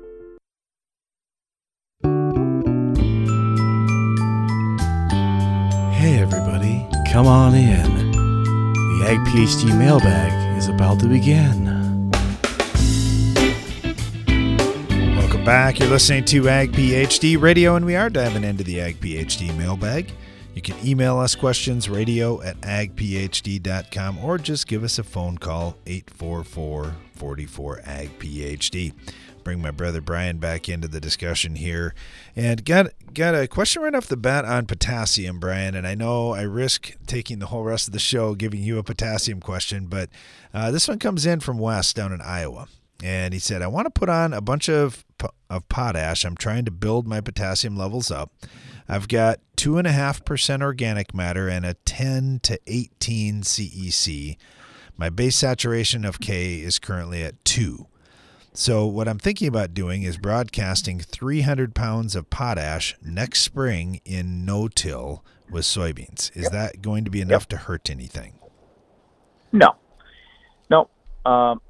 Hey everybody, come on in. The Ag PhD mailbag is about to begin. Welcome back. You're listening to Ag PhD Radio, and we are diving into the Ag PhD mailbag. You can email us questions, radio at ag p h d dot com, or just give us a phone call, eight four four, four four, A G P H D. Bring my brother Brian back into the discussion here. And got got a question right off the bat on potassium, Brian. And I know I risk taking the whole rest of the show giving you a potassium question, but uh, this one comes in from Wes down in Iowa. And he said, I want to put on a bunch of, of potash. I'm trying to build my potassium levels up. I've got two point five percent organic matter and a ten to eighteen C E C. My base saturation of K is currently at two. So what I'm thinking about doing is broadcasting three hundred pounds of potash next spring in no-till with soybeans. Is yep. that going to be enough yep. to hurt anything? No. No. Um,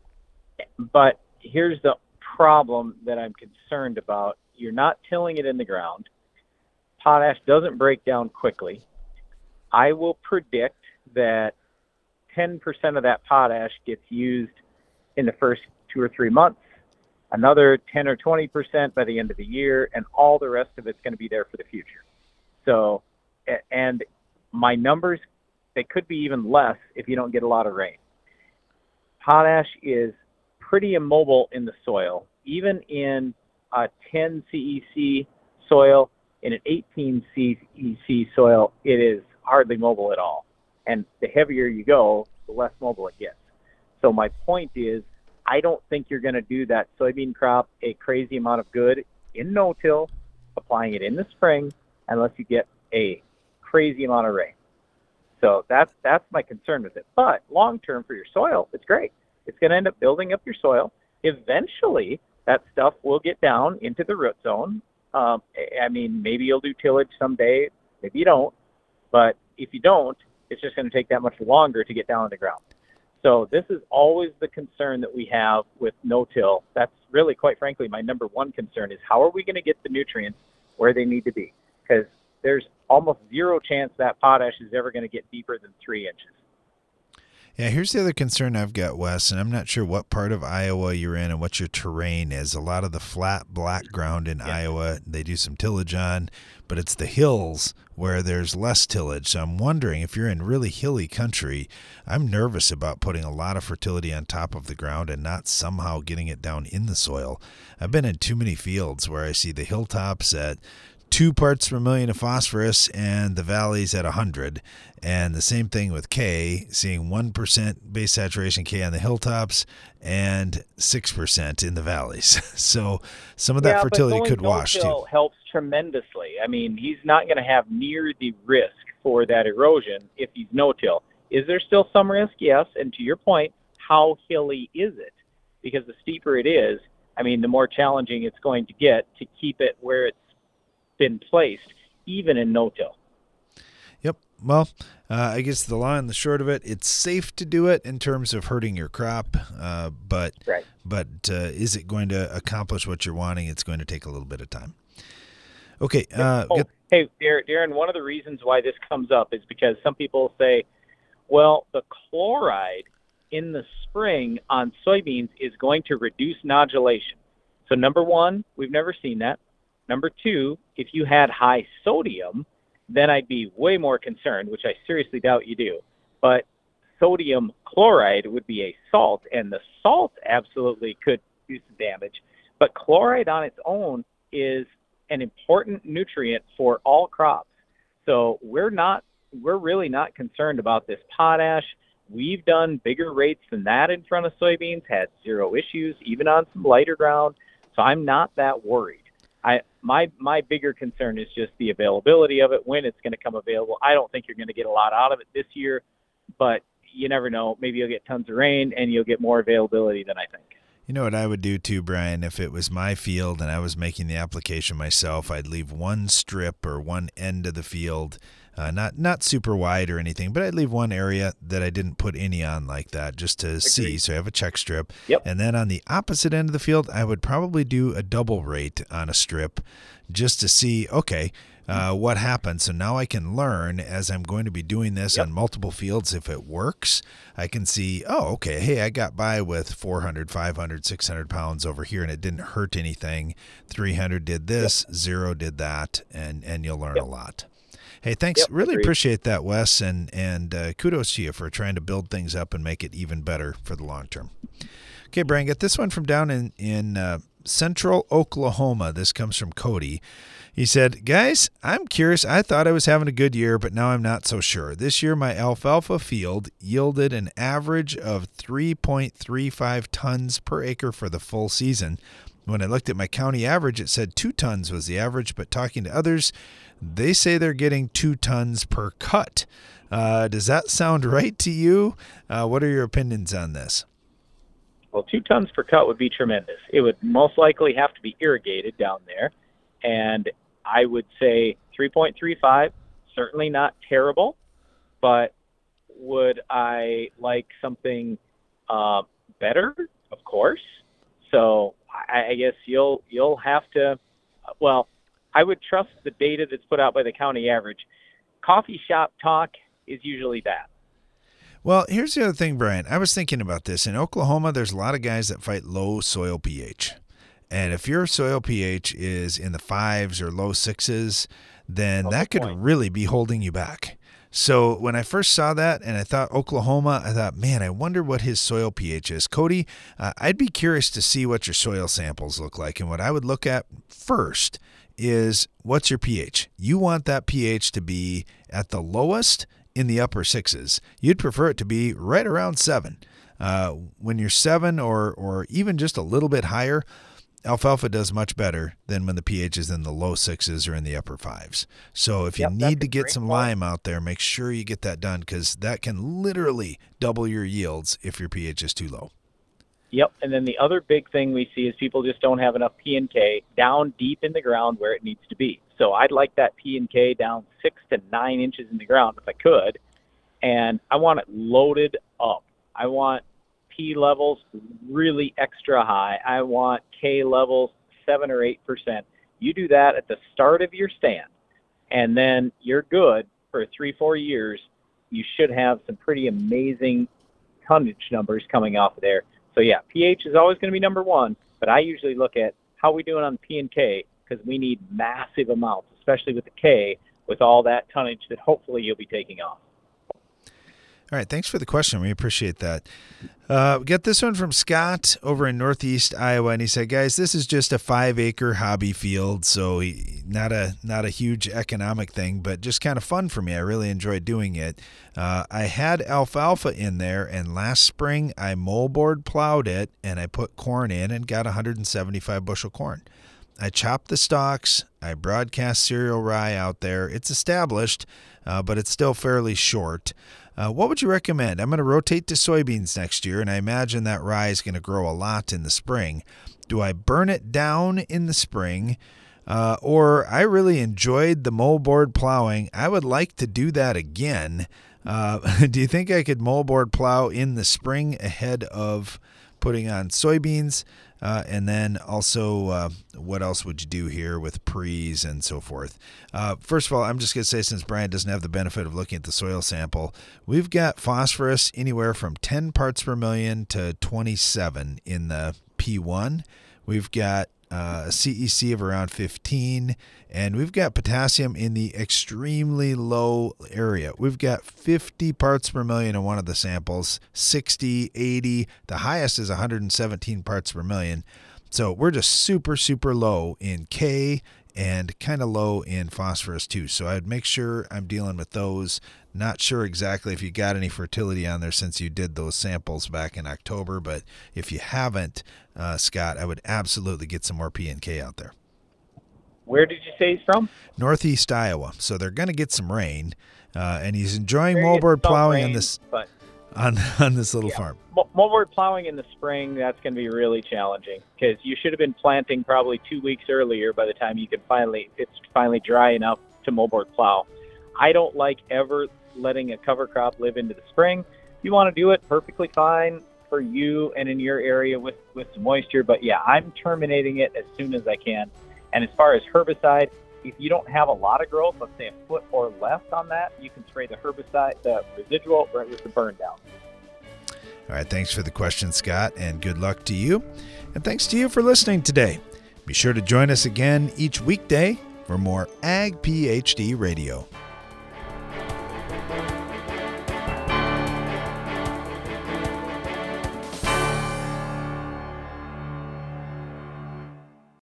But here's the problem that I'm concerned about. You're not tilling it in the ground. Potash doesn't break down quickly. I will predict that ten percent of that potash gets used in the first two or three months, another ten or twenty percent by the end of the year, and all the rest of it's going to be there for the future. So, and my numbers, they could be even less if you don't get a lot of rain. Potash is pretty immobile in the soil. Even in a ten C E C soil, in an eighteen C E C soil, it is hardly mobile at all. And the heavier you go, the less mobile it gets. So my point is, I don't think you're going to do that soybean crop a crazy amount of good in no-till, applying it in the spring, unless you get a crazy amount of rain. So that's that's my concern with it. But long-term for your soil, it's great. It's going to end up building up your soil. Eventually, that stuff will get down into the root zone. Um, I mean, maybe you'll do tillage someday. Maybe you don't. But if you don't, it's just going to take that much longer to get down on the ground. So this is always the concern that we have with no-till. That's really, quite frankly, my number one concern is how are we going to get the nutrients where they need to be? Because there's almost zero chance that potash is ever going to get deeper than three inches. Yeah, here's the other concern I've got, Wes, and I'm not sure what part of Iowa you're in and what your terrain is. A lot of the flat, black ground in yeah. Iowa, they do some tillage on, but it's the hills where there's less tillage. So I'm wondering if you're in really hilly country, I'm nervous about putting a lot of fertility on top of the ground and not somehow getting it down in the soil. I've been in too many fields where I see the hilltops at two parts per million of phosphorus and the valley's at one hundred. And the same thing with K, seeing one percent base saturation K on the hilltops and six percent in the valleys. So some of that yeah, fertility could wash too. Helps tremendously. I mean, he's not going to have near the risk for that erosion if he's no-till. Is there still some risk? Yes. And to your point, how hilly is it? Because the steeper it is, I mean, the more challenging it's going to get to keep it where it's been placed, even in no-till. Yep. Well, uh, I guess the long and the short of it, it's safe to do it in terms of hurting your crop, uh, but right. but uh, is it going to accomplish what you're wanting? It's going to take a little bit of time. Okay. Uh, oh, get- hey, Darren, one of the reasons why this comes up is because some people say, well, the chloride in the spring on soybeans is going to reduce nodulation. So number one, we've never seen that. Number two, if you had high sodium, then I'd be way more concerned, which I seriously doubt you do. But sodium chloride would be a salt, and the salt absolutely could do some damage. But chloride on its own is an important nutrient for all crops. So we're not, we're really not concerned about this potash. We've done bigger rates than that in front of soybeans, had zero issues, even on some lighter ground. So I'm not that worried. I my my bigger concern is just the availability of it, when it's going to come available. I don't think you're going to get a lot out of it this year, but you never know. Maybe you'll get tons of rain and you'll get more availability than I think. You know what I would do too, Brian, if it was my field and I was making the application myself, I'd leave one strip or one end of the field, uh, not not super wide or anything, but I'd leave one area that I didn't put any on like that just to Agreed. see. So I have a check strip. Yep. And then on the opposite end of the field, I would probably do a double rate on a strip just to see, okay, Uh, what happened? So now I can learn as I'm going to be doing this yep. on multiple fields. If it works, I can see, oh, okay, hey, I got by with four hundred, five hundred, six hundred pounds over here and it didn't hurt anything. three hundred did this, yep. zero did that, and, and you'll learn yep. a lot. Hey, thanks. Yep, really agreed. Appreciate that, Wes, and, and uh, kudos to you for trying to build things up and make it even better for the long term. Okay, Brian, get this one from down in, in uh, Central Oklahoma. This comes from Cody. He said, guys, I'm curious. I thought I was having a good year, but now I'm not so sure. This year, my alfalfa field yielded an average of three point three five tons per acre for the full season. When I looked at my county average, it said two tons was the average, but talking to others, they say they're getting two tons per cut. Uh, does that sound right to you? Uh, what are your opinions on this? Well, two tons per cut would be tremendous. It would most likely have to be irrigated down there. And I would say three point three five, certainly not terrible, but would I like something uh, better? Of course. So I, I guess you'll you'll have to, well, I would trust the data that's put out by the county average. Coffee shop talk is usually that. Well, here's the other thing, Brian. I was thinking about this. In Oklahoma, there's a lot of guys that fight low soil pH. And if your soil pH is in the fives or low sixes, then That's that could point. really be holding you back. So when I first saw that and I thought Oklahoma, I thought, man, I wonder what his soil pH is. Cody, uh, I'd be curious to see what your soil samples look like. And what I would look at first is what's your pH? You want that pH to be at the lowest in the upper sixes. You'd prefer it to be right around seven. Uh, when you're seven or or even just a little bit higher, alfalfa does much better than when the pH is in the low sixes or in the upper fives. So if you yep, need to get some point. lime out there, make sure you get that done, because that can literally double your yields if your pH is too low. Yep. And then the other big thing we see is people just don't have enough P and K down deep in the ground where it needs to be. So I'd like that P and K down six to nine inches in the ground if I could. And I want it loaded up. I want P levels really extra high. I want K levels seven or eight percent. You do that at the start of your stand, and then you're good for three, four years. You should have some pretty amazing tonnage numbers coming off of there. So yeah, pH is always going to be number one, but I usually look at how we doing on P and K, because we need massive amounts, especially with the K, with all that tonnage that hopefully you'll be taking off. All right, thanks for the question. We appreciate that. Uh, we got this one from Scott over in Northeast Iowa, and he said, "Guys, this is just a five-acre hobby field, so he, not a not a huge economic thing, but just kind of fun for me. I really enjoy doing it. Uh, I had alfalfa in there, and last spring I moldboard plowed it, and I put corn in and got one hundred seventy-five bushel corn. I chopped the stalks. I broadcast cereal rye out there. It's established, uh, but it's still fairly short." Uh, what would you recommend? I'm going to rotate to soybeans next year, and I imagine that rye is going to grow a lot in the spring. Do I burn it down in the spring? Uh, or I really enjoyed the moldboard plowing. I would like to do that again. Uh, do you think I could moldboard plow in the spring ahead of putting on soybeans? Uh, and then also, uh, what else would you do here with pre's and so forth? Uh, first of all, I'm just going to say, since Brian doesn't have the benefit of looking at the soil sample, we've got phosphorus anywhere from ten parts per million to twenty-seven in the P one. We've got uh, a C E C of around fifteen, and we've got potassium in the extremely low area. We've got fifty parts per million in one of the samples, sixty, eighty. The highest is one hundred seventeen parts per million. So we're just super, super low in K and kind of low in phosphorus too. So I'd make sure I'm dealing with those. Not sure exactly if you got any fertility on there since you did those samples back in October, but if you haven't, uh, Scott, I would absolutely get some more P and K out there. Where did you say he's from? Northeast Iowa. So they're going to get some rain, uh, and he's enjoying moldboard plowing rain, on this but on on this little yeah, farm. Moldboard plowing in the spring, that's going to be really challenging, because you should have been planting probably two weeks earlier by the time you can finally it's finally dry enough to moldboard plow. I don't like ever letting a cover crop live into the spring. You want to do it perfectly fine for you and in your area with, with some moisture. But yeah, I'm terminating it as soon as I can. And as far as herbicide, if you don't have a lot of growth, let's say a foot or less on that, you can spray the herbicide, the residual, right with the burn down. All right, thanks for the question, Scott, and good luck to you. And thanks to you for listening today. Be sure to join us again each weekday for more Ag PhD Radio.